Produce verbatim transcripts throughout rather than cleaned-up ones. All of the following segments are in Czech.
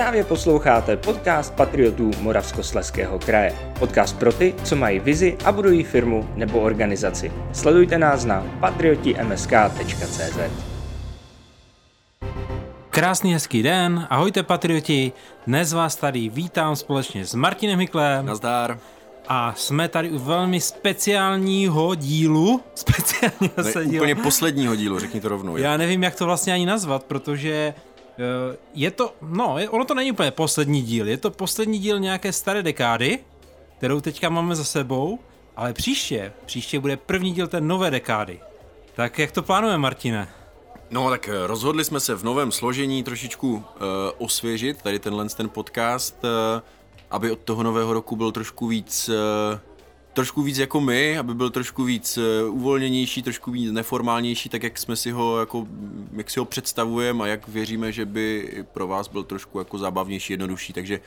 Právě posloucháte podcast Patriotů Moravskoslezského kraje. Podcast pro ty, co mají vizi a budují firmu nebo organizaci. Sledujte nás na patrioti tečka m s k tečka c z. Krásný hezký den, ahojte patrioti. Dnes vás tady vítám společně s Martinem Hyklem. Nazdar. A jsme tady u velmi speciálního dílu. Speciálního ne, se dílu. Úplně posledního dílu, řekni to rovnou. Já nevím, jak to vlastně ani nazvat, protože je to, no, ono to není úplně poslední díl, je to poslední díl nějaké staré dekády, kterou teďka máme za sebou, ale příště, příště bude první díl té nové dekády. Tak jak to plánujeme, Martine? No tak rozhodli jsme se v novém složení trošičku uh, osvěžit tady tenhle ten podcast, uh, aby od toho nového roku byl trošku víc, uh, trošku víc jako my, aby byl trošku víc uh, uvolněnější, trošku víc neformálnější, tak jak jsme si ho jako, jak si ho představujeme a jak věříme, že by pro vás byl trošku jako zábavnější, jednodušší, takže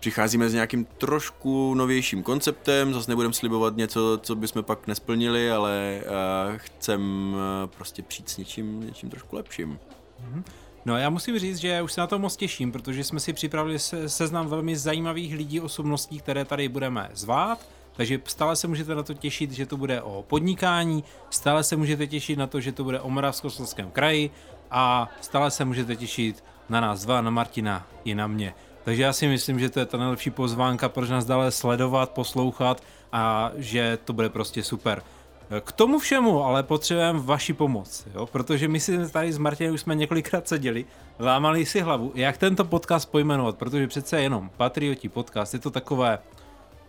přicházíme s nějakým trošku novějším konceptem, zase nebudem slibovat něco, co bychom pak nesplnili, ale uh, chcem uh, prostě přijít s něčím, něčím trošku lepším. No já musím říct, že už se na to moc těším, protože jsme si připravili se, seznam velmi zajímavých lidí, osobností, které tady budeme zvát, takže stále se můžete na to těšit, že to bude o podnikání, stále se můžete těšit na to, že to bude o Moravskoslezském kraji a stále se můžete těšit na nás dva, na Martina i na mě. Takže já si myslím, že to je ta nejlepší pozvánka, proč nás dále sledovat, poslouchat a že to bude prostě super. K tomu všemu ale potřebujeme vaši pomoc, jo? Protože my si tady s Martinem už jsme několikrát seděli, lámali si hlavu, jak tento podcast pojmenovat, protože přece jenom Patrioti podcast, je to takové,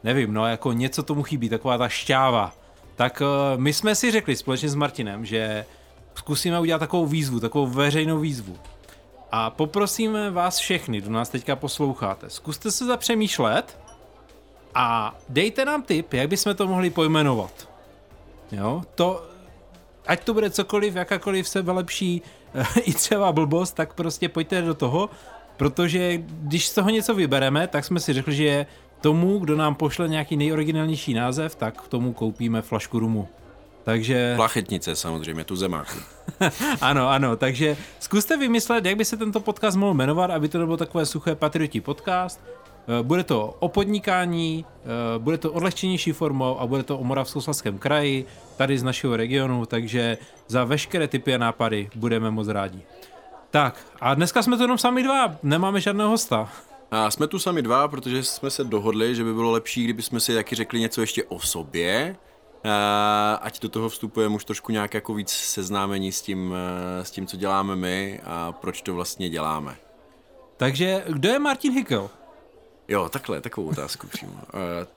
nevím, no jako něco tomu chybí, taková ta šťáva. Tak my jsme si řekli společně s Martinem, že zkusíme udělat takovou výzvu, takovou veřejnou výzvu. A poprosíme vás všechny, kdo nás teďka posloucháte, zkuste se zapřemýšlet a dejte nám tip, jak bychom to mohli pojmenovat. Jo, to, ať to bude cokoliv, jakákoliv sebelepší, i třeba blbost, tak prostě pojďte do toho, protože když z toho něco vybereme, tak jsme si řekli, že tomu, kdo nám pošle nějaký nejoriginálnější název, tak k tomu koupíme flašku rumu. Takže... Plachetnice samozřejmě, tu zemáku. Ano, ano, takže zkuste vymyslet, jak by se tento podcast mohl jmenovat, aby to nebylo takové suché patriotí podcast. Bude to o podnikání, bude to odlehčenější formou a bude to o Moravskoslezském kraji, tady z našeho regionu, takže za veškeré typy a nápady budeme moc rádi. Tak a dneska jsme to jenom sami dva, nemáme žádného hosta. A jsme tu sami dva, protože jsme se dohodli, že by bylo lepší, kdyby jsme si taky řekli něco ještě o sobě. Ať do toho vstupujeme už trošku nějak jako víc seznámení s tím, s tím, co děláme my a proč to vlastně děláme. Takže kdo je Martin Hykel? Jo, takhle, takovou otázku přímo.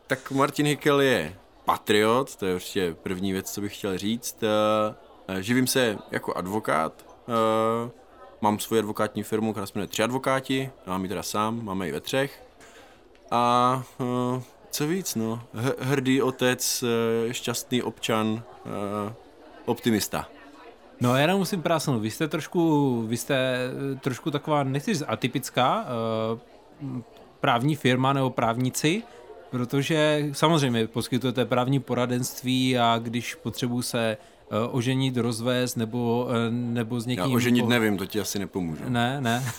Tak Martin Hykel je patriot, to je určitě první věc, co bych chtěl říct. Živím se jako advokát, mám svoji advokátní firmu, která se jmenuje Tři advokáti, mám ji teda sám, máme ji ve třech. A... Co víc, no. H- hrdý otec, šťastný občan, optimista. No já musím prásnout, vy jste trošku, vy jste trošku taková, nechci říct, atypická právní firma nebo právníci, protože samozřejmě poskytujete právní poradenství a když potřebuji se oženit, rozvést nebo, nebo s někým... Já oženit po... nevím, to ti asi nepomůže. Ne, ne.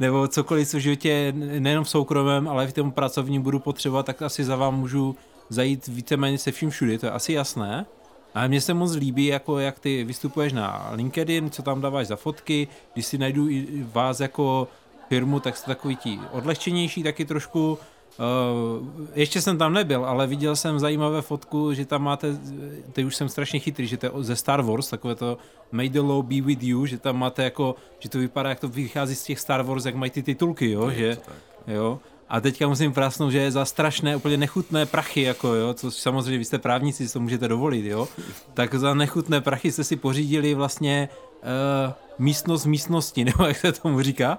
Nebo cokoliv, co v životě, nejenom v soukromém, ale v tom pracovním budu potřebovat, tak asi za vám můžu zajít víceméně se vším všudy, to je asi jasné. A mně se moc líbí, jako jak ty vystupuješ na LinkedIn, co tam dáváš za fotky, když si najdu i vás jako firmu, tak jste takový ti odlehčenější taky trošku. Uh, ještě jsem tam nebyl, ale viděl jsem zajímavé fotku, že tam máte, teď už jsem strašně chytrý, že to je ze Star Wars, takové to May the Law be with you, že tam máte jako, že to vypadá, jak to vychází z těch Star Wars, jak mají ty titulky, jo, tak že, jo. A teďka musím prásnout, že je za strašné, úplně nechutné prachy, jako jo, což samozřejmě vy jste právníci, si to můžete dovolit, jo, tak za nechutné prachy jste si pořídili vlastně uh, místnost místnosti, nebo jak se tomu říká.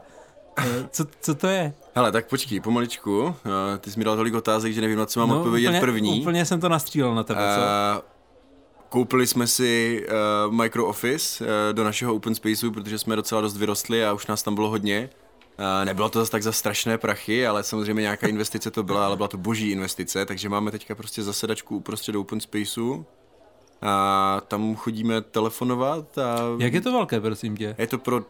Co, co to je? Hele, tak počkej, pomaličku. Ty jsi mi dal tolik otázek, že nevím, na co mám no, odpovědět úplně, první. Úplně jsem to nastřílel na tebe, co? Uh, koupili jsme si uh, micro office uh, do našeho open spaceu, protože jsme docela dost vyrostli a už nás tam bylo hodně. Uh, nebylo to zase tak za strašné prachy, ale samozřejmě nějaká investice to byla, ale byla to boží investice, takže máme teďka prostě zasedačku uprostřed open spaceu. A tam chodíme telefonovat a... Jak je to velké, prosím tě? Je to pro...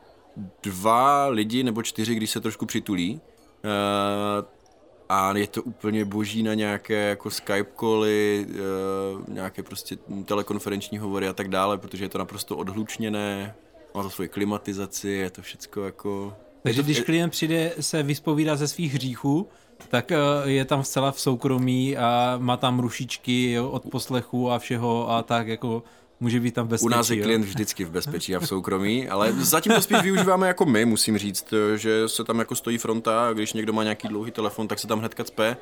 dva lidi nebo čtyři, když se trošku přitulí. A je to úplně boží na nějaké jako Skype cally, nějaké prostě telekonferenční hovory a tak dále, protože je to naprosto odhlučněné, má to svoji klimatizaci, je to všecko jako... Takže když klient přijde, se vyspovídá ze svých hříchů, tak je tam zcela v soukromí a má tam rušičky od poslechu a všeho a tak jako... Může být tam v bezpečí. U nás je klient vždycky v bezpečí a v soukromí, ale zatím to spíš využíváme jako my, musím říct, že se tam jako stojí fronta a když někdo má nějaký dlouhý telefon, tak se tam hnedka cpe.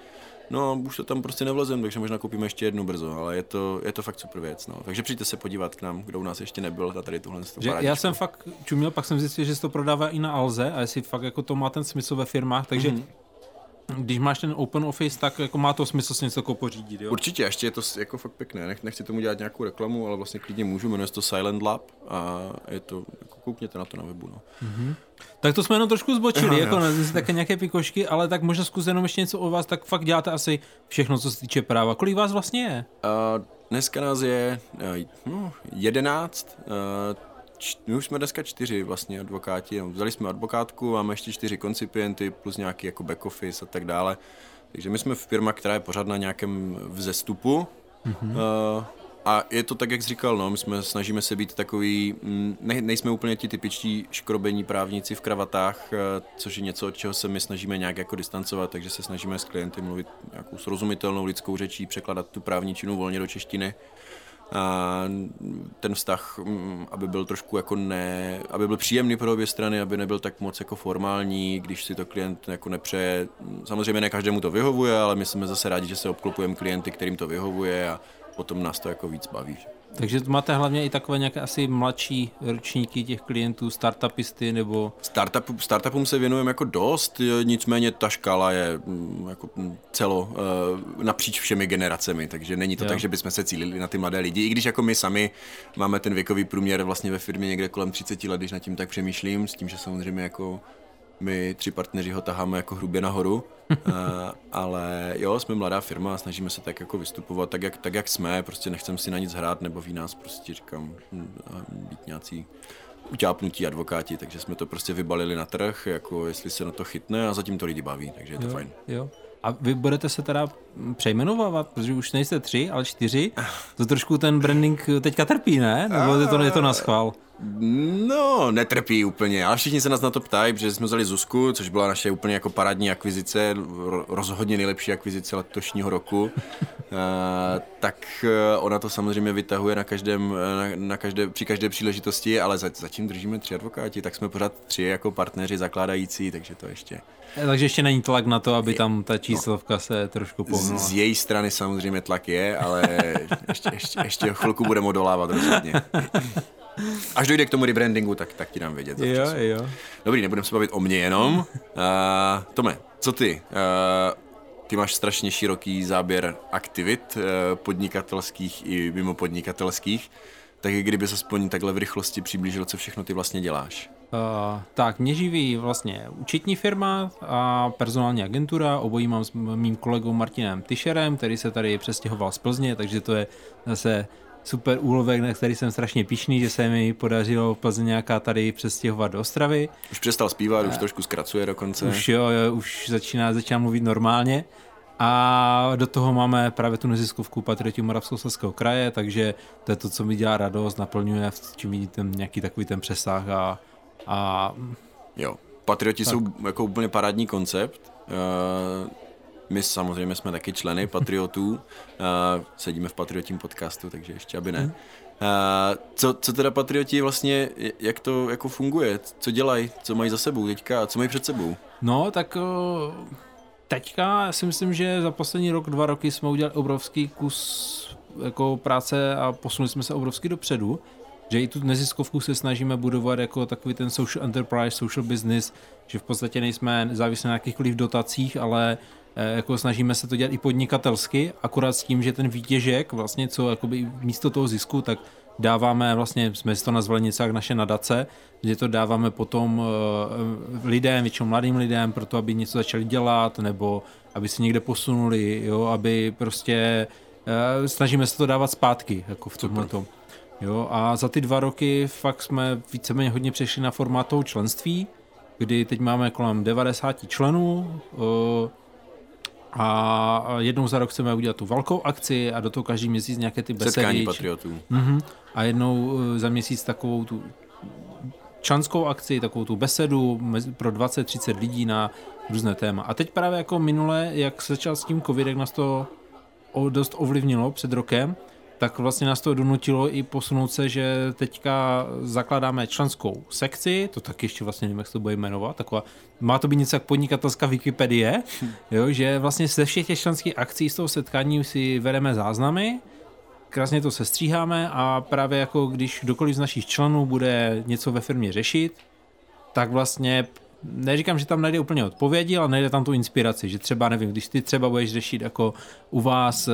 No, už se tam prostě nevlezem, takže možná koupíme ještě jednu brzo, ale je to, je to fakt super věc. No. Takže přijďte se podívat k nám, kdo u nás ještě nebyl, na tady tuhle parádičku. Já jsem fakt čuměl, pak jsem zjistil, že se to prodává i na Alze a jestli fakt jako to má ten smysl ve firmách, takže... Mm-hmm. Když máš ten open office, tak jako má to smysl si něco pořídit, jo? Určitě, ještě je to jako fakt pěkné, Nech, nechci tomu dělat nějakou reklamu, ale vlastně klidně můžu, jmenuje se to Silent Lab a je to, jako koukněte na to na webu, no. Mm-hmm. Tak to jsme jenom trošku zbočili, jako nezvěděli také nějaké pikošky, ale tak možná zkus jenom ještě něco o vás, tak fakt děláte asi všechno, co se týče práva. Kolik vás vlastně je? Uh, dneska nás je no, jedenáct, uh, my už jsme dneska čtyři vlastně advokáti, vzali jsme advokátku, máme ještě čtyři koncipienty plus nějaký jako back office a tak dále. Takže my jsme firma, která je pořád na nějakém vzestupu. Mm-hmm. Uh, a je to tak, jak jsi říkal, no, my jsme, snažíme se být takový, ne, nejsme úplně ti typičtí škrobení právníci v kravatách, což je něco, od čeho se my snažíme nějak jako distancovat, takže se snažíme s klienty mluvit nějakou srozumitelnou lidskou řečí, překladat tu právní činu volně do češtiny. A ten vztah, aby byl trošku jako ne, aby byl příjemný pro obě strany, aby nebyl tak moc jako formální, když si to klient jako nepřeje. Samozřejmě ne každému to vyhovuje, ale my jsme zase rádi, že se obklopujeme klienty, kterým to vyhovuje a potom nás to jako víc baví. Takže máte hlavně i takové nějaké asi mladší ročníky těch klientů, startupisty nebo... Startup, startupům se věnujeme jako dost, nicméně ta škála je jako celo napříč všemi generacemi, takže není to jo. Tak, že bychom se cílili na ty mladé lidi, i když jako my sami máme ten věkový průměr vlastně ve firmě někde kolem třicet let, když nad tím tak přemýšlím, s tím, že samozřejmě jako... My tři partneři ho taháme jako hrubě nahoru, a, ale jo, jsme mladá firma a snažíme se tak jako vystupovat, tak jak, tak jak jsme, prostě nechcem si na nic hrát, nebo ví nás prostě, říkám, být nějací utápnutí advokáti, takže jsme to prostě vybalili na trh, jako jestli se na to chytne a zatím to lidi baví, takže je to jo, fajn. Jo. A vy budete se teda přejmenovávat, protože už nejste tři, ale čtyři, to trošku ten branding teďka trpí, ne? Nebo je to, je to na schvál? No, netrpí úplně, ale všichni se nás na to ptají, protože jsme vzali Zuzku, což byla naše úplně jako parádní akvizice, rozhodně nejlepší akvizice letošního roku, tak ona to samozřejmě vytahuje na každém, na každé, při každé příležitosti, ale zatím držíme tři advokáti, tak jsme pořád tři jako partneři zakládající, takže to ještě... Takže ještě není tlak na to, aby tam ta číslovka se trošku pohnula. Z, z její strany samozřejmě tlak je, ale ještě, ještě, ještě chvilku budeme odolávat rozhodně. Až dojde k tomu rebrandingu, tak, tak ti dám vědět. Jo, jo. Dobrý, nebudeme se bavit o mně jenom. Uh, Tome, co ty? Uh, ty máš strašně široký záběr aktivit uh, podnikatelských i mimo podnikatelských. Tak kdyby se aspoň takhle v rychlosti přiblížilo, co všechno ty vlastně děláš? Uh, tak mě živí vlastně účetní firma a personální agentura, obojí mám s mým kolegou Martinem Ticherem, který se tady přestěhoval z Plzně, takže to je zase super úlovek, na který jsem strašně pyšný, že se mi podařilo Plzeňáka tady přestěhovat do Ostravy. Už přestal zpívat, uh, už trošku zkracuje dokonce. Už jo, jo už začíná, začíná mluvit normálně. A do toho máme právě tu neziskovku Patrioti Moravskoslezského kraje, takže to je to, co mi dělá radost, naplňuje, čím vidí ten nějaký takový ten přesah a... a... Jo, Patrioti tak. Jsou jako úplně parádní koncept. Uh, my samozřejmě jsme taky členy Patriotů, uh, sedíme v Patriotím podcastu, takže ještě aby ne. Uh, co, co teda Patrioti vlastně, jak to jako funguje, co dělají, co mají za sebou teďka a co mají před sebou? No, tak... Uh... Teďka si myslím, že za poslední rok, dva roky jsme udělali obrovský kus jako práce a posunuli jsme se obrovsky dopředu, že i tu neziskovku se snažíme budovat jako takový ten social enterprise, social business, že v podstatě nejsme závislí na jakýchkoliv dotacích, ale jako snažíme se to dělat i podnikatelsky, akorát s tím, že ten výtěžek vlastně, co jakoby místo toho zisku, tak dáváme vlastně, jsme si to nazvali něco jak naše nadace, že to dáváme potom lidem, většinou mladým lidem, proto aby něco začali dělat, nebo aby se někde posunuli, jo, aby prostě snažíme se to dávat zpátky, jako v tomhle tom. Jo, a za ty dva roky fakt jsme víceméně hodně přešli na formát toho členství, kdy teď máme kolem devadesát členů a jednou za rok chceme udělat tu velkou akci a do toho každý měsíc nějaké ty besedy. Setkání patriotů. Mm-hmm. A jednou za měsíc takovou tu članskou akci, takovou tu besedu pro dvacet třicet lidí na různé téma. A teď právě jako minule, jak se začal s tím covid, jak nás to dost ovlivnilo před rokem, tak vlastně nás to donutilo i posunout se, že teďka zakládáme členskou sekci, to taky ještě vlastně nevím, jak se to bude jmenovat, taková, má to být něco jak podnikatelská Wikipedie, jo, že vlastně ze všech těch členských akcí z toho setkání si vedeme záznamy, krásně to sestříháme a právě jako když kdokoliv z našich členů bude něco ve firmě řešit, tak vlastně neříkám, že tam najde úplně odpovědi, ale najde tam tu inspiraci, že třeba, nevím, když ty třeba budeš řešit jako u vás e,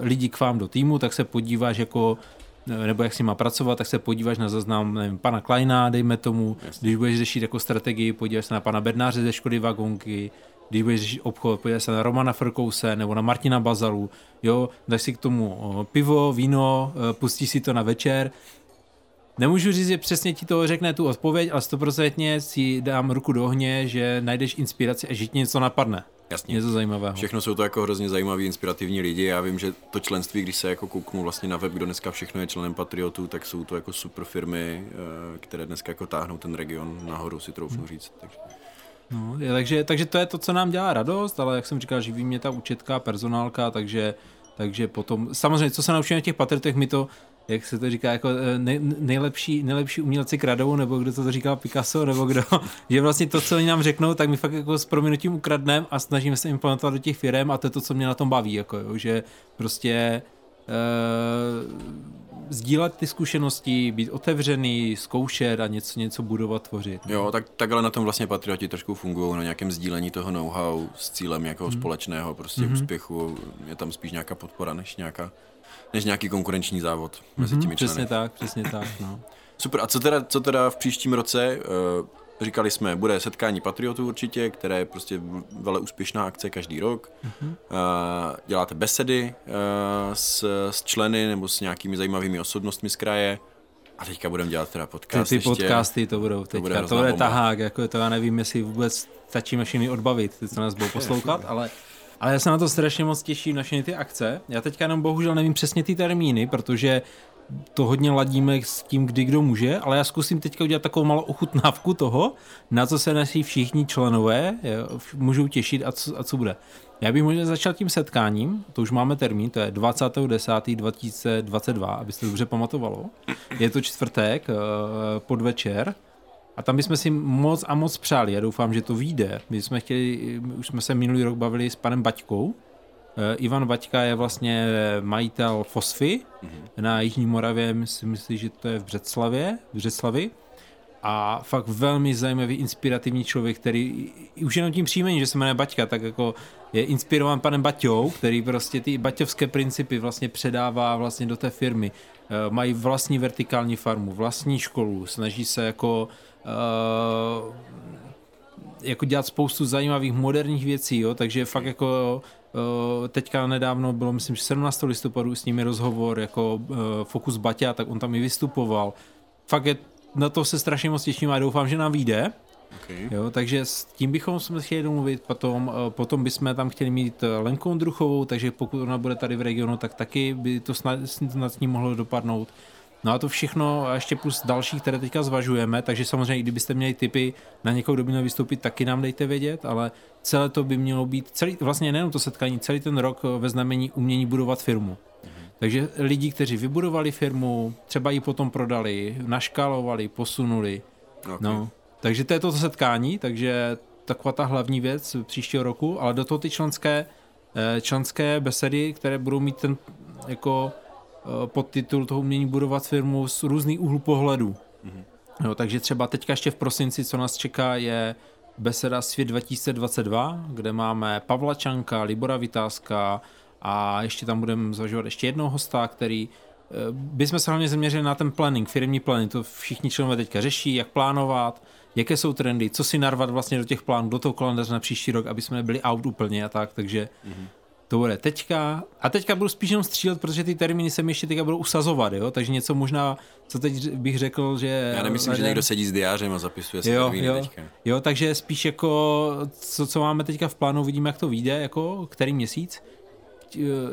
lidi k vám do týmu, tak se podíváš jako, nebo jak s nima pracovat, tak se podíváš na zaznám, nevím, pana Kleina, dejme tomu, jasně. Když budeš řešit jako strategii, podíváš se na pana Bednáře ze Škody Vagonky, když budeš řešit obchod, podíváš se na Romana Frkouse nebo na Martina Bazalu, jo, dáš si k tomu pivo, víno, pustíš si to na večer. Nemůžu říct, že přesně ti to řekne tu odpověď, ale stoprocentně si dám ruku do ohně, že najdeš inspiraci a že ti něco napadne. Jasně. Něco zajímavého. Všechno jsou to jako hrozně zajímaví, inspirativní lidi. Já vím, že to členství, když se jako kouknu vlastně na web, kdo dneska všechno je členem Patriotů, tak jsou to jako super firmy, které dneska jako táhnou ten region nahoru, si troufnu říct. Takže. No, je, takže, takže to je to, co nám dělá radost, ale jak jsem říkal, živí mě ta účetká personálka, takže, takže potom, samozřejmě, co se naučíme v těch patriotech, my to jak se to říká, jako nej, nejlepší, nejlepší umělci kradou, nebo kdo to říká Picasso, nebo kdo, že vlastně to, co oni nám řeknou, tak my fakt jako s prominutím ukradneme a snažíme se implementovat do těch firem a to je to, co mě na tom baví, jako jo, že prostě e, sdílet ty zkušenosti, být otevřený, zkoušet a něco, něco budovat, tvořit. Jo, tak, tak ale na tom vlastně patrioti trošku fungují, na nějakém sdílení toho know-how s cílem jako hmm. společného prostě hmm. úspěchu, je tam spíš nějaká podpora, než nějaká než nějaký konkurenční závod mm-hmm, mezi těmi členy. Přesně tak, přesně tak. No. Super, a co teda, co teda v příštím roce, e, říkali jsme, bude setkání patriotů určitě, které je prostě vele úspěšná akce každý rok. Mm-hmm. E, děláte besedy e, s, s členy nebo s nějakými zajímavými osobnostmi z kraje. A teďka budeme dělat teda podcast. Ty, ty podcasty to budou teďka, to bude, to bude tahák, jako to já nevím, jestli vůbec stačíme všichni odbavit, co nás budou poslouchat, ale... Ale já se na to strašně moc těším, na všechny ty akce. Já teďka jenom bohužel nevím přesně ty termíny, protože to hodně ladíme s tím, kdy kdo může, ale já zkusím teďka udělat takovou malou ochutnávku toho, na co se naši všichni členové můžou těšit a co, a co bude. Já bych možná začal tím setkáním, to už máme termín, to je dvacátého desátého dva tisíce dvacet dva, aby se to dobře pamatovalo. Je to čtvrtek, podvečer. A tam bychom si moc a moc přáli, já doufám, že to vyjde. My jsme chtěli, už jsme se minulý rok bavili s panem Baťkou. Ivan Baťka je vlastně majitel Fosfy na Jižní Moravě, si myslím, že to je v Břeclavě, v Břeclavi. A fakt velmi zajímavý, inspirativní člověk, který už jenom tím příjmení, že se jmenuje Baťka, tak jako je inspirován panem Baťou, který prostě ty baťovské principy vlastně předává vlastně do té firmy. Mají vlastní vertikální farmu, vlastní školu, snaží se jako Uh, jako dělat spoustu zajímavých moderních věcí, jo? Takže fakt jako uh, teďka nedávno bylo, myslím, že sedmnáctého listopadu s nimi rozhovor jako uh, Fokus Baťa, tak on tam i vystupoval. Fakt je, na to se strašně moc těším a doufám, že nám vyjde. Okay. Jo, takže s tím bychom se chtěli domluvit, potom, potom bychom tam chtěli mít Lenku Druhovou, takže pokud ona bude tady v regionu, tak taky by to snad, snad s ní mohlo dopadnout. No a to všechno, ještě plus další, které teďka zvažujeme, takže samozřejmě, kdybyste měli tipy na někoho, kdo by měl vystoupit, taky nám dejte vědět, ale celé to by mělo být, celý, vlastně nejenom to setkání, celý ten rok ve znamení umění budovat firmu. Mhm. Takže lidi, kteří vybudovali firmu, třeba ji potom prodali, naškálovali, posunuli. Okay. No, takže to je to setkání, takže taková ta hlavní věc příštího roku, ale do toho ty členské, členské besedy, které budou mít ten jako podtitul toho umění budovat firmu z různých úhlů pohledu. Mm-hmm. Jo, takže třeba teďka ještě v prosinci, co nás čeká, je beseda Svět dva tisíce dvacet dva, kde máme Pavla Čánka, Libora Vitáska a ještě tam budeme zvažovat ještě jednoho hosta, který bychom se hlavně zaměřili na ten planning, firmní planning, to všichni členové teďka řeší, jak plánovat, jaké jsou trendy, co si narvat vlastně do těch plánů, do toho kalendáře na příští rok, aby jsme nebyli out úplně a tak, takže mm-hmm. to bude teďka. A teďka budu spíš jenom střílet, protože ty termíny se mi ještě teďka budou usazovat, jo? Takže něco možná, co teď bych řekl, že... Já nemyslím, že někdo sedí s diářem a zapisuje si termíny teďka. Jo, takže spíš jako, co, co máme teďka v plánu, vidíme, jak to vyjde, jako který měsíc.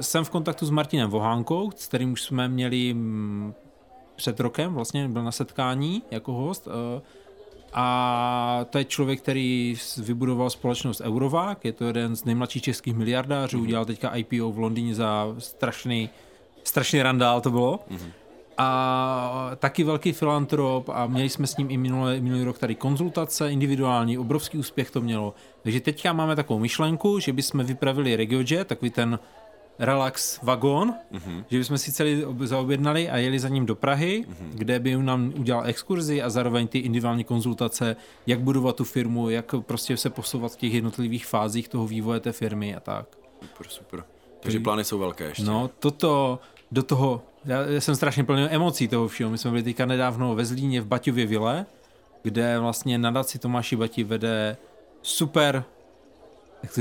Jsem v kontaktu s Martinem Vohánkou, s kterým už jsme měli před rokem, vlastně byl na setkání jako host. A to je člověk, který vybudoval společnost Eurovac, je to jeden z nejmladších českých miliardářů, mm-hmm. udělal teďka I P O v Londýně za strašný, strašný randál to bylo. Mm-hmm. A taky velký filantrop a měli jsme s ním i minulý, minulý rok tady konzultace individuální, obrovský úspěch to mělo. Takže teďka máme takovou myšlenku, že bychom vypravili RegioJet, takový ten relax vagón, mm-hmm. že bychom si celý zaobjednali a jeli za ním do Prahy, mm-hmm. kde by nám udělal exkurzi a zároveň ty individuální konzultace, jak budovat tu firmu, jak prostě se posouvat v těch jednotlivých fázích toho vývoje té firmy a tak. Super, super. Takže plány jsou velké ještě. No, toto do toho, já jsem strašně plný emocí toho všeho, my jsme byli teďka nedávno ve Zlíně v Baťově vile, kde vlastně nadaci Tomáši Bati vede super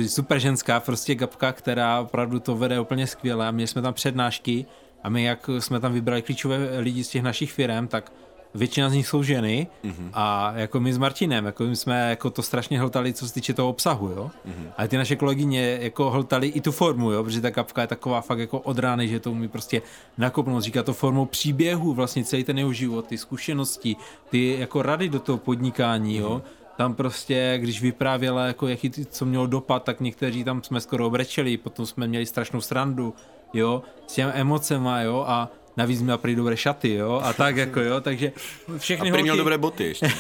super ženská, prostě Gabka, která opravdu to vede úplně skvěle a měli jsme tam přednášky a my jak jsme tam vybrali klíčové lidi z těch našich firem, tak většina z nich jsou ženy mm-hmm. a jako my s Martinem, jako my jsme jako to strašně hltali, co se týče toho obsahu, jo. Mm-hmm. Ale ty naše kolegyně jako hltali i tu formu, jo, protože ta Gabka je taková fakt jako od rány, že to umí prostě nakopnout, říká to formou příběhu, vlastně celý ten jeho život, ty zkušenosti, ty jako rady do toho podnikání, mm-hmm. jo. Tam prostě, když vyprávěla, jako jaký, co mělo dopad, tak někteří tam jsme skoro obrečeli, potom jsme měli strašnou srandu, jo, s těmi emocema, jo, a navíc měla prý dobré šaty, jo, a tak jako, jo, takže všechny a prý měl holky... dobré boty ještě.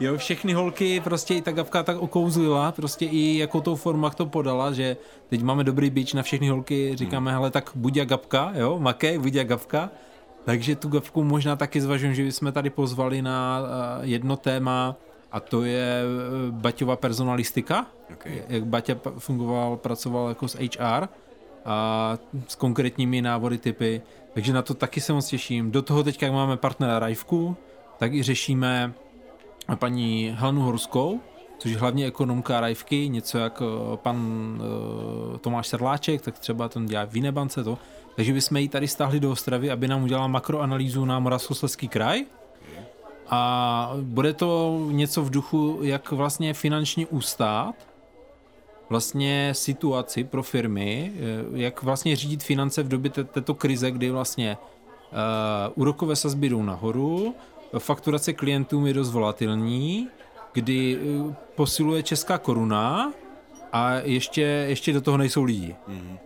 Jo, všechny holky prostě i ta Gabka tak okouzlila, prostě i jako tou formou to podala, že teď máme dobrý bič na všechny holky, říkáme, hmm. hele, tak buď a Gabka, jo, makej, buď a Gabka, takže tu Gabku možná taky zvažujem, že bychom tady pozvali na jedno téma, a to je Baťova personalistika, okay. Jak Baťa fungoval, pracoval jako s H R a s konkrétními návody, typy, takže na to taky se moc těším. Do toho teď, jak máme partnera Rajvku, tak i řešíme paní Hanu Horskou, což je hlavně ekonomka Rajvky, něco jak pan uh, Tomáš Serláček, tak třeba ten dělá v jiné bance to, takže bychom ji tady stáhli do Ostravy, aby nám udělala makroanalýzu na Moravskoslezský kraj. A bude to něco v duchu, jak vlastně finančně ustát vlastně situaci pro firmy, jak vlastně řídit finance v době této krize, kdy vlastně uh, úrokové sazby jdou nahoru, fakturace klientům je dost volatilní, kdy uh, posiluje česká koruna a ještě, ještě do toho nejsou lidi. Mm-hmm.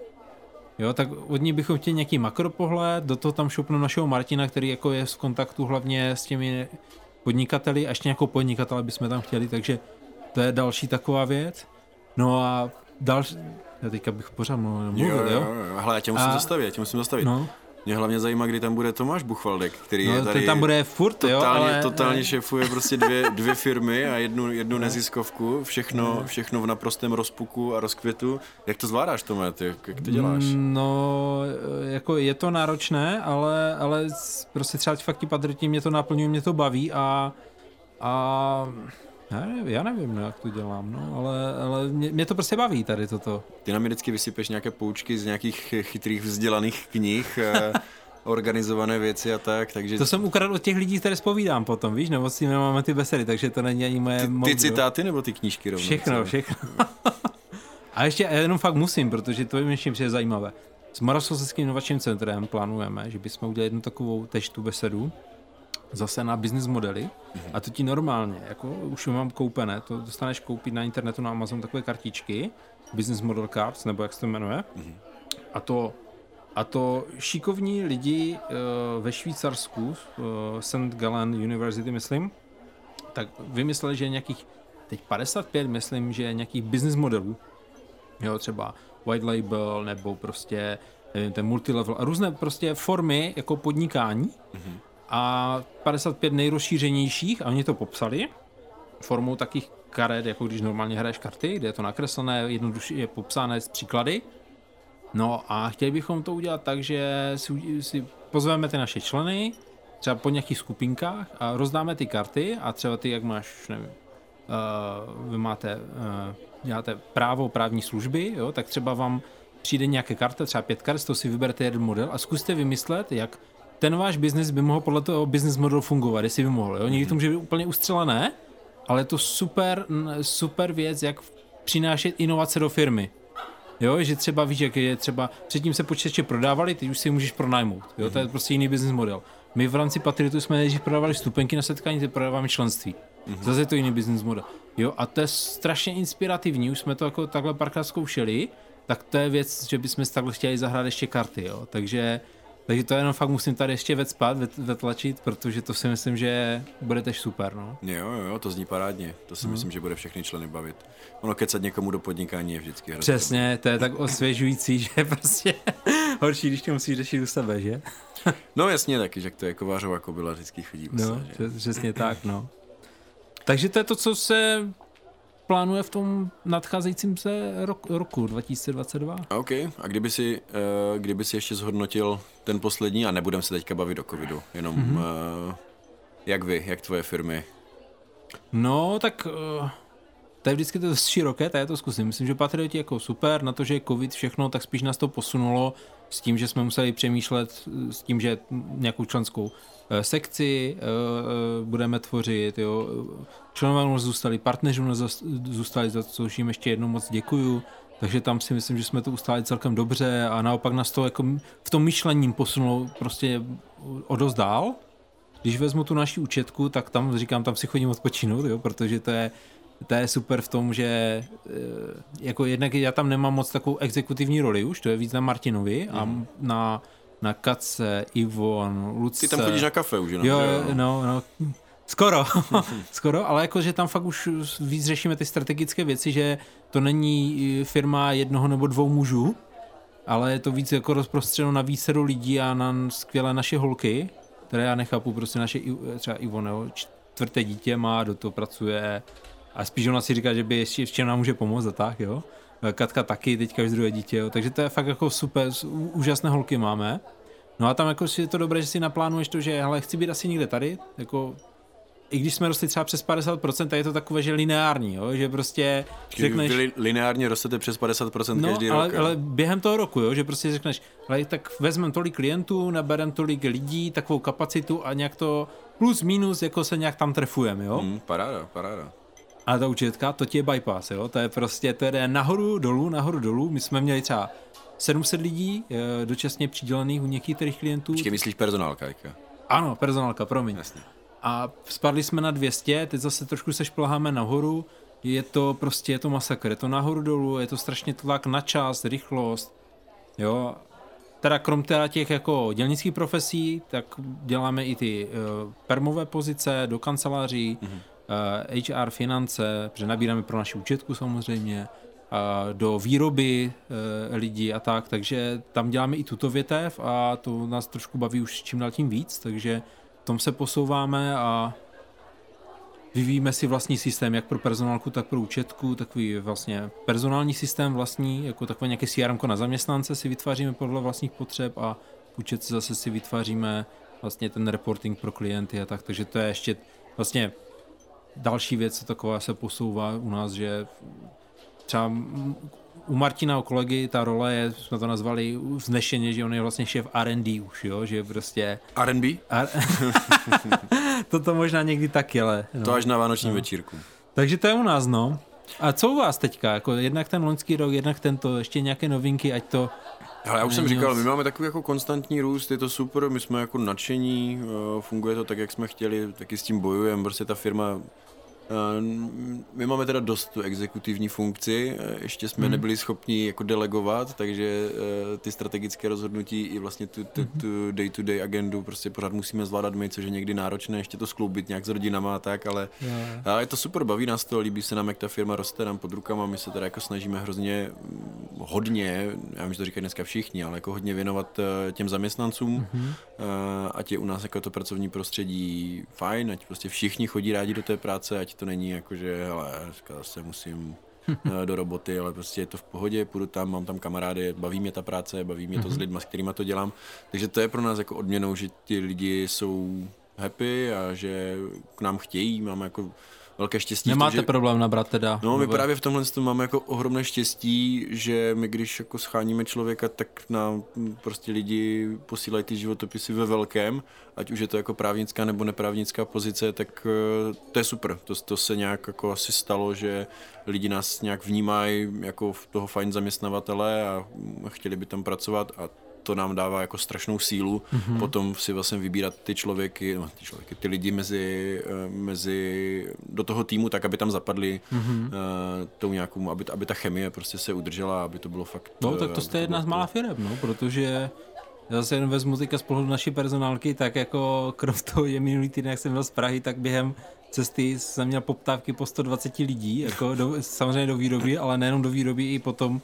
Jo, tak od ní bychom chtěli nějaký makropohled, do toho tam šoupnu našeho Martina, který jako je v kontaktu hlavně s těmi podnikateli, a ještě nějakou podnikatele bychom tam chtěli, takže to je další taková věc. No a další, já teďka bych pořád mluvil, jo? jo? Hle, já tě musím a... zastavit, já tě musím zastavit. No. Mě hlavně zajímá, kdy tam bude Tomáš Buchvaldek, který no, je tady tam bude furt, totálně, jo, ale... totálně šéfuje prostě dvě, dvě firmy a jednu, jednu neziskovku, všechno, všechno v naprostém rozpuku a rozkvětu. Jak to zvládáš, Tome, ty, jak to děláš? No, jako je to náročné, ale, ale prostě třeba fakt ti patrioti, mě to naplňuje, mě to baví a, a já nevím, já nevím, jak to dělám, no, ale, ale mě, mě to prostě baví tady toto. Ty nám vždycky vysypeš nějaké poučky z nějakých chytrých vzdělaných knih, organizované věci a tak, takže... To jsem ukradl od těch lidí, které zpovídám potom, víš, nebo s tím nemáme ty besedy, takže to není ani moje... Ty, ty citáty nebo ty knížky rovnou? Všechno, co? všechno. A ještě jenom fakt musím, protože to je mi přijde zajímavé. S Moravskoslezským inovačním centrem plánujeme, že bychom udělali jednu takovou tež tu besedu, zase na business modely mm-hmm. a to ti normálně, jako už mám koupené, to dostaneš koupit na internetu na Amazon takové kartičky, business model cards, nebo jak se to jmenuje, mm-hmm. a, to, a to šikovní lidi uh, ve Švýcarsku, uh, Saint Gallen University, myslím, tak vymysleli, že nějakých, teď padesát pět, myslím, že nějakých business modelů, jo, třeba white label, nebo prostě, nevím, ten multilevel, a různé prostě formy jako podnikání, mm-hmm. a padesát pět nejrozšířenějších a oni to popsali formou takých karet, jako když normálně hraješ karty, kde je to nakreslené, jednoduše je popsané z příklady. No a chtěli bychom to udělat tak, že si, si pozveme ty naše členy, třeba po nějakých skupinkách a rozdáme ty karty a třeba ty, jak máš, nevím, uh, vy máte, uh, děláte právo právní služby, jo, tak třeba vám přijde nějaké karta, třeba pět kart, z toho si vyberete jeden model a zkuste vymyslet, jak ten váš biznis by mohl podle toho business modelu fungovat, jestli by mohl. Jo? Někdy to může být úplně ustřelené, ale je to super, super věc, jak přinášet inovace do firmy. Jo, že třeba víš, jak je třeba, předtím se počítače prodávali, teď už si je můžeš pronajmout. Jo, to je prostě jiný business model. My v rámci Patriotu jsme nejdřív prodávali stupenky na setkání, teď prodáváme členství. Zase je to jiný business model. Jo, a to je strašně inspirativní, už jsme to jako takhle párkrát zkoušeli, tak to je věc, že bychom si takhle chtěli zahrát ještě karty, jo. Takže, takže to jenom fakt musím tady ještě vecpat, vetlačit, protože to si myslím, že bude tež super, no. Jo, jo, jo, to zní parádně, to si hmm. myslím, že bude všechny členy bavit. Ono kecat někomu do podnikání je vždycky hrozně. Přesně, to je tak osvěžující, že prostě horší, když to musíš řešit u sebe, že? No jasně taky, že to je Kovářova kobila, vždycky chodí u sebe, že? No, přesně tak, no. Takže to je to, co se plánuje v tom nadcházejícím se roku, roku dva tisíce dvacet dva. OK. A kdyby si, kdyby si ještě zhodnotil ten poslední, a nebudem se teďka bavit o covidu, jenom mm-hmm. jak vy, jak tvoje firmy? No, tak to je vždycky to široké, tak já to zkusím. Myslím, že Patrioti jako super, na to, že je covid všechno, tak spíš nás to posunulo s tím, že jsme museli přemýšlet s tím, že nějakou členskou sekci uh, budeme tvořit, jo. Členové nás zůstali, partneři nás zůstali, za co jim ještě jednou moc děkuju, takže tam si myslím, že jsme to ustáli celkem dobře a naopak nás to jako v tom myšlení posunulo prostě o dost dál. Když vezmu tu naši účetku, tak tam říkám, tam si chodím odpočinout, jo, protože to je, to je super v tom, že jako jednak já tam nemám moc takovou exekutivní roli už, to je víc na Martinovi a mm. na na Kace, Ivon, Luce. Ty tam chodíš na kafe už, no? Jo, jo, no, no. Skoro. Skoro, ale jakože tam fakt už víc řešíme ty strategické věci, že to není firma jednoho nebo dvou mužů, ale je to víc jako rozprostřeno na vícero lidí a na skvělé naše holky, které já nechápu, prostě naše, třeba Ivon, jo, čtvrté dítě má, do toho pracuje a spíš ona si říká, že by ještě, ještě nám může pomoct a tak, jo. Katka taky, teďka už druhé dítě, jo. Takže to je fakt jako super, úžasné holky máme. No a tam jako je to dobré, že si naplánuješ to, že hele, chci být asi někde tady, jako i když jsme rostli třeba přes padesát procent, tak je to takové, že lineární, jo, že prostě řekneš... Vy lineárně rostete přes padesát procent no, každý ale, rok. No, ale během toho roku, jo, že prostě řekneš, ale tak vezmeme tolik klientů, nabereme tolik lidí, takovou kapacitu a nějak to plus minus, jako se nějak tam trefujeme, jo. Mm, paráda, paráda. Ale ta účetka, to ti je bypass, jo? To je prostě, to jde nahoru, dolů, nahoru, dolů. My jsme měli třeba sedm set lidí dočasně přidělených u některých klientů. Počkej, myslíš personálka, jako? Ano, personálka, promiň. Jasně. A spadli jsme na dvě stě, teď zase trošku se šplháme nahoru. Je to prostě, je to masakr, je to nahoru, dolů, je to strašně tlak na čas, rychlost, jo. Teda krom teda těch jako dělnických profesí, tak děláme i ty uh, permové pozice do kanceláří, mhm. há er, finance, protože nabíráme pro naši účetku samozřejmě, a do výroby e, lidí a tak, takže tam děláme i tuto větev a to nás trošku baví už čím dál tím víc, takže v tom se posouváme a vyvíjíme si vlastní systém, jak pro personálku, tak pro účetku, takový vlastně personální systém vlastní, jako takové nějaké C R M ko na zaměstnance si vytváříme podle vlastních potřeb a v účetce zase si vytváříme vlastně ten reporting pro klienty a tak, takže to je ještě vlastně další věc, co taková se posouvá u nás, že třeba u Martina, u kolegy, ta role je, jsme to nazvali vznešeně, že on je vlastně šéf R and D už, jo, že prostě... R and B? R... Toto možná někdy taky, ale... No. To až na vánoční no. večírku. Takže to je u nás, no. A co u vás teďka? Jako jednak ten loňský rok, jednak tento, ještě nějaké novinky, ať to... Hele, já už jsem říkal, my máme takový jako konstantní růst, je to super, my jsme jako nadšení, funguje to tak, jak jsme chtěli, taky s tím bojujeme, prostě ta firma, my máme teda dost tu exekutivní funkci, ještě jsme hmm. nebyli schopni jako delegovat, takže ty strategické rozhodnutí i vlastně tu, tu, tu day-to-day agendu prostě pořád musíme zvládat my, což je někdy náročné, ještě to skloubit nějak s rodinama a tak, ale yeah. je to super, baví nás to, líbí se nám, jak ta firma roste nám pod rukama, my se teda jako snažíme hrozně hodně, já vím, že to říkají dneska všichni, ale jako hodně věnovat těm zaměstnancům, mm-hmm. ať je u nás jako to pracovní prostředí fajn, ať prostě všichni chodí rádi do té práce, ať to není jako, že hele, se musím do roboty, ale prostě je to v pohodě, půjdu tam, mám tam kamarády, baví mě ta práce, baví mě to s lidma, s kterýma to dělám, takže to je pro nás jako odměnou, že ti lidi jsou happy a že k nám chtějí, máme jako velké štěstí. Nemáte tom, že... problém nabrat teda? No, my právě v tomhle máme jako ohromné štěstí, že my když jako scháníme člověka, tak nám prostě lidi posílají ty životopisy ve velkém, ať už je to jako právnická nebo neprávnická pozice, tak to je super. To, to se nějak jako asi stalo, že lidi nás nějak vnímají jako v toho fajn zaměstnavatele a chtěli by tam pracovat a to nám dává jako strašnou sílu, mm-hmm. potom si vlastně vybírat ty člověky, no, ty člověky, ty lidi mezi, mezi do toho týmu, tak aby tam zapadli mm-hmm. uh, tou nějakou, aby, aby ta chemie prostě se udržela, aby to bylo fakt... No tak to jste jedna z mála firem, no, protože já se jen vezmu teďka z pohledu naší personálky, tak jako krom toho je minulý týden, jak jsem byl z Prahy, tak během cesty jsem měl poptávky po sto dvacet lidí, jako do, samozřejmě do výroby, ale nejenom do výroby, i potom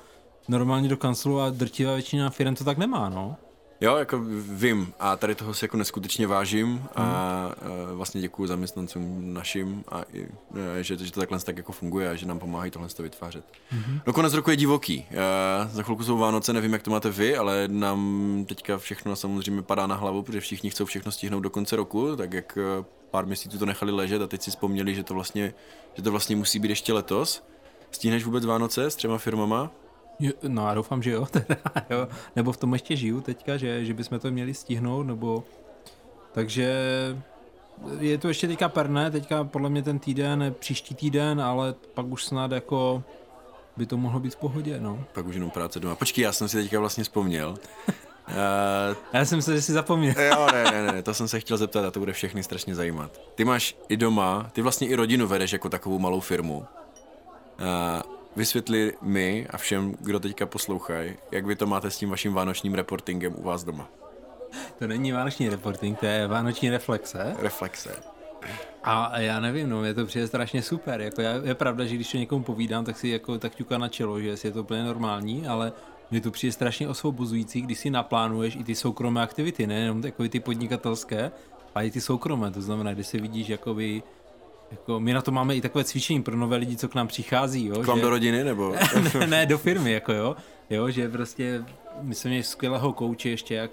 normálně do kanclu a drtivá většina firm to tak nemá, no? Jo, jako vím a tady toho si jako neskutečně vážím a, a vlastně děkuju zaměstnancům našim a i, že, že to takhle tak jako funguje a že nám pomáhají tohle vytvářet. Mm-hmm. No konec roku je divoký. E, za chvilku jsou Vánoce, nevím, jak to máte vy, ale nám teďka všechno samozřejmě padá na hlavu, protože všichni chcou všechno stihnout do konce roku, tak jak pár měsíců to nechali ležet a teď si vzpomněli, že to vlastně, že to vlastně musí být ještě letos. Stihneš vůbec Vánoce s třema firmama? No a doufám, že jo, teda, jo, nebo v tom ještě žiju teďka, že, že bychom to měli stihnout, nebo, takže je to ještě teďka perné, teďka podle mě ten týden, příští týden, ale pak už snad jako by to mohlo být v pohodě, no. Pak už jenom práce doma, počkej, já jsem si teďka vlastně vzpomněl. Uh, já jsem se, že si zapomněl. Jo, ne, ne, ne, to jsem se chtěl zeptat a to bude všechny strašně zajímat. Ty máš i doma, ty vlastně i rodinu vedeš jako takovou malou firmu. Uh, Vysvětli mi a všem, kdo teďka poslouchají, jak vy to máte s tím vaším vánočním reportingem u vás doma. To není vánoční reporting, to je vánoční reflexe. Reflexe. A já nevím, no, mě to přijde strašně super. Jako já, je pravda, že když to někomu povídám, tak si jako tak ťuká na čelo, že je to úplně normální, ale mě to přijde strašně osvobozující, když si naplánuješ i ty soukromé aktivity, nejenom takové ty podnikatelské, ale i ty soukromé. To znamená, když se vidíš jakoby... Jako my na to máme i takové cvičení pro nové lidi, co k nám přichází, jo. K vám že... do rodiny, nebo? ne, ne, do firmy, jako jo. Jo, že prostě, my jsme měli skvělého kouče ještě, jak,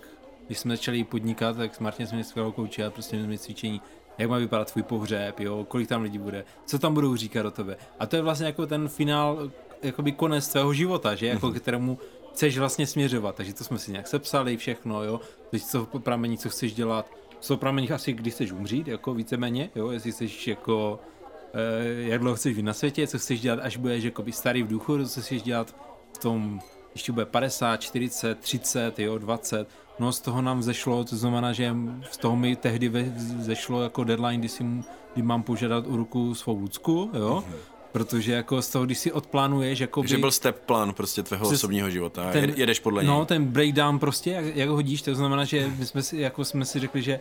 když jsme začali podnikat, tak s Martinem jsme měli skvělého kouče a prostě měli cvičení, jak má vypadat tvůj pohřeb, jo, kolik tam lidí bude, co tam budou říkat o tebe. A to je vlastně jako ten finál, jakoby konec tvého života, že, jako kterému chceš vlastně směřovat. Takže to jsme si nějak sepsali všechno, jo, teď co pramení, co chceš dělat. Co pro mě asi, když chceš umřít, jako víceméně, jo, jestli chceš jako, e, jak dlouho chceš být na světě, co chceš dělat, až budeš jakoby starý v důchodu, co chceš dělat v tom, ještě bude padesát, čtyřicet, třicet, jo, dvacet, no z toho nám vzešlo, to znamená, že z toho mi tehdy vzešlo jako deadline, kdy, si, kdy mám požádat u ruku svou Lucku, jo, mm-hmm. Protože jako z toho, když si odplánuješ... Jakoby, že byl step plan prostě tvého osobního života, ten, jedeš podle něj. No, ten breakdown prostě, jak, jak ho díš, to znamená, že my jsme si, jako jsme si řekli, že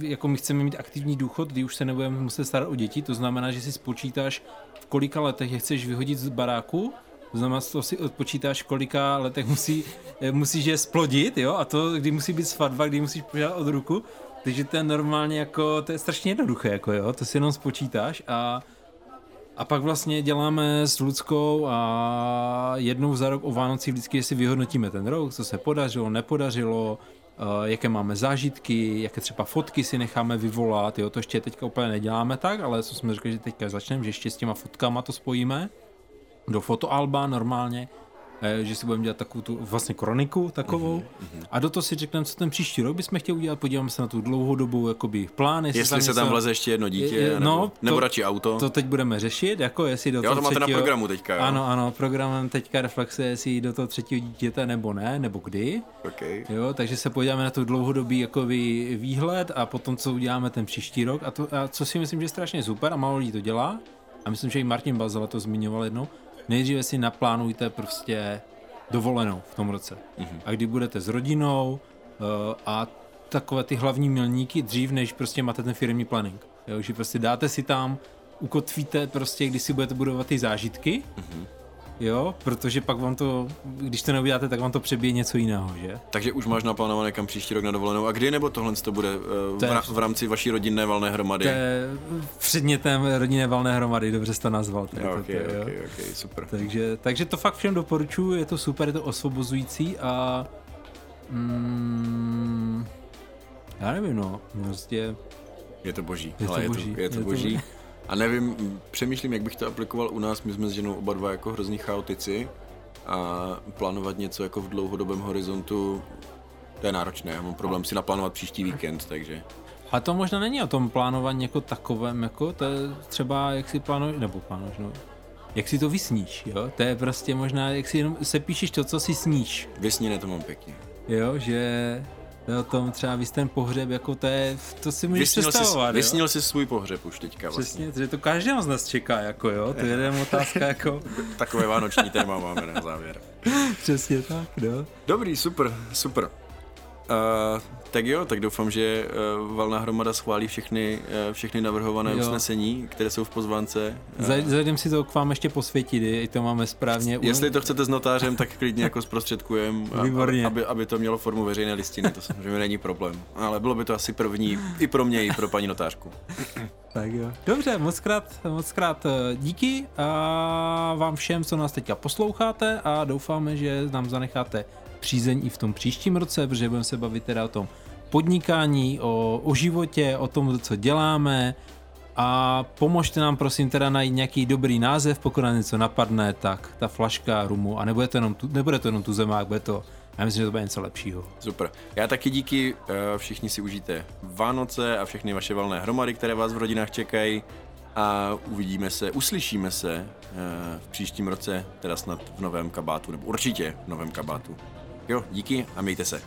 jako my chceme mít aktivní důchod, kdy už se nebudeme muset starat o děti, to znamená, že si spočítáš, v kolika letech je chceš vyhodit z baráku, to znamená, že to si odpočítáš, v kolika letech musí, musíš je splodit, jo, a to, kdy musí být svatba, kdy musíš požádat od ruku, takže to je normálně jako, to je strašně jednoduché, jako jo, to si jenom spočítáš a... A pak vlastně děláme s Luckou a jednou za rok o Vánoci vždycky si vyhodnotíme ten rok, co se podařilo, nepodařilo, jaké máme zážitky, jaké třeba fotky si necháme vyvolat, jo, to ještě teďka úplně neděláme tak, ale co jsme řekli, že teďka začneme, že ještě s těma fotkama to spojíme do fotoalba normálně, že si budeme dělat takovou tu vlastně kroniku takovou mm-hmm. a do toho si řekneme, co ten příští rok bychom chtěli udělat, podíváme se na tu dlouhodobou jakoby plán. Jestli, jestli tam se něco... tam vleze ještě jedno dítě, je, no, nebo, nebo to, radši auto. To teď budeme řešit, jako jestli do jo, toho to máte třetího... na programu teďka. Jo? Ano, ano, programem teďka reflexe, jestli do toho třetího dítěte nebo ne, nebo kdy. Okay. Jo, takže se podíváme na tu dlouhodobý jakoby výhled a potom, co uděláme ten příští rok a, to, a co si myslím, že je strašně super a málo lidí to dělá a myslím, že i Martin Bazala to zmiňoval jednou. Nejdříve si naplánujte prostě dovolenou v tom roce. Mm-hmm. A kdy budete s rodinou uh, a takové ty hlavní milníky dřív, než prostě máte ten firemní planning. Jo, že prostě dáte si tam, ukotvíte prostě, když si budete budovat ty zážitky, mm-hmm. jo, protože pak vám to, když to neuděláte, tak vám to přebije něco jiného, že? Takže už máš naplánované kam příští rok na dovolenou. A kdy nebo tohle to bude uh, v, ra- v rámci vaší rodinné valné hromady? To je předmětem rodinné valné hromady, dobře jsi to nazval. Tady, okay, tady, okay, okay, okay, super. Takže, takže to fakt všem doporučuji, je to super, je to osvobozující a mm, já nevím, no, prostě... Je to boží, je to boží. Je to, je to boží. A nevím, přemýšlím, jak bych to aplikoval u nás. My jsme s ženou oba dva jako hrozní chaotici a plánovat něco jako v dlouhodobém horizontu, to je náročné. Já mám problém si naplánovat příští víkend, takže... A to možná není o tom plánování jako takovém, jako to je třeba, jak si plánuješ, nebo plánuješ, no, jak si to vysníš, jo? To je prostě možná, jak si jenom se píšeš to, co si sníš. Vysněné to mám pěkně. Jo, že... o tom třeba víš ten pohřeb, jako to je, to si můžeš vysnil představovat. Jsi, vysnil jsi svůj pohřeb už teďka vlastně. Přesně, že to každého z nás čeká, jako jo, to je jenom otázka, jako... Takové vánoční téma máme na závěr. Přesně tak, no. Dobrý, super, super. Uh, tak jo, tak doufám, že uh, valná hromada schválí všechny, uh, všechny navrhované jo. usnesení, které jsou v pozvánce. Uh. Zaj, zajdem si to k vám ještě posvětit, i to máme správně. Jestli to chcete s notářem, tak klidně jako zprostředkujem, a, aby, aby to mělo formu veřejné listiny, to samozřejmě není problém. Ale bylo by to asi první, i pro mě, i pro paní notářku. Tak jo. Dobře, moc krát, moc krát díky a vám všem, co nás teďka posloucháte, a doufáme, že nám zanecháte přízeň i v tom příštím roce, protože budeme se bavit teda o tom podnikání, o, o životě, o tom, co děláme, a pomožte nám prosím teda najít nějaký dobrý název, pokud nám něco napadne, tak ta flaška rumu, a nebude to jenom, tu, nebude to jenom tuzemák, bude to, já myslím, že to bude něco lepšího. Super, já taky díky, všichni si užijte Vánoce a všechny vaše valné hromady, které vás v rodinách čekají, a uvidíme se, uslyšíme se v příštím roce, teda snad v novém kabátu, nebo určitě v novém kabátu. Jo, díky a mějte se.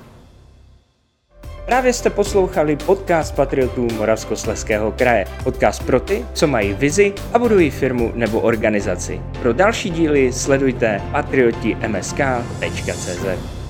Právě jste poslouchali podcast Patriotů Moravskoslezského kraje. Podcast pro ty, co mají vizi a budují firmu nebo organizaci. Pro další díly sledujte patrioti m s k tečka cé zet.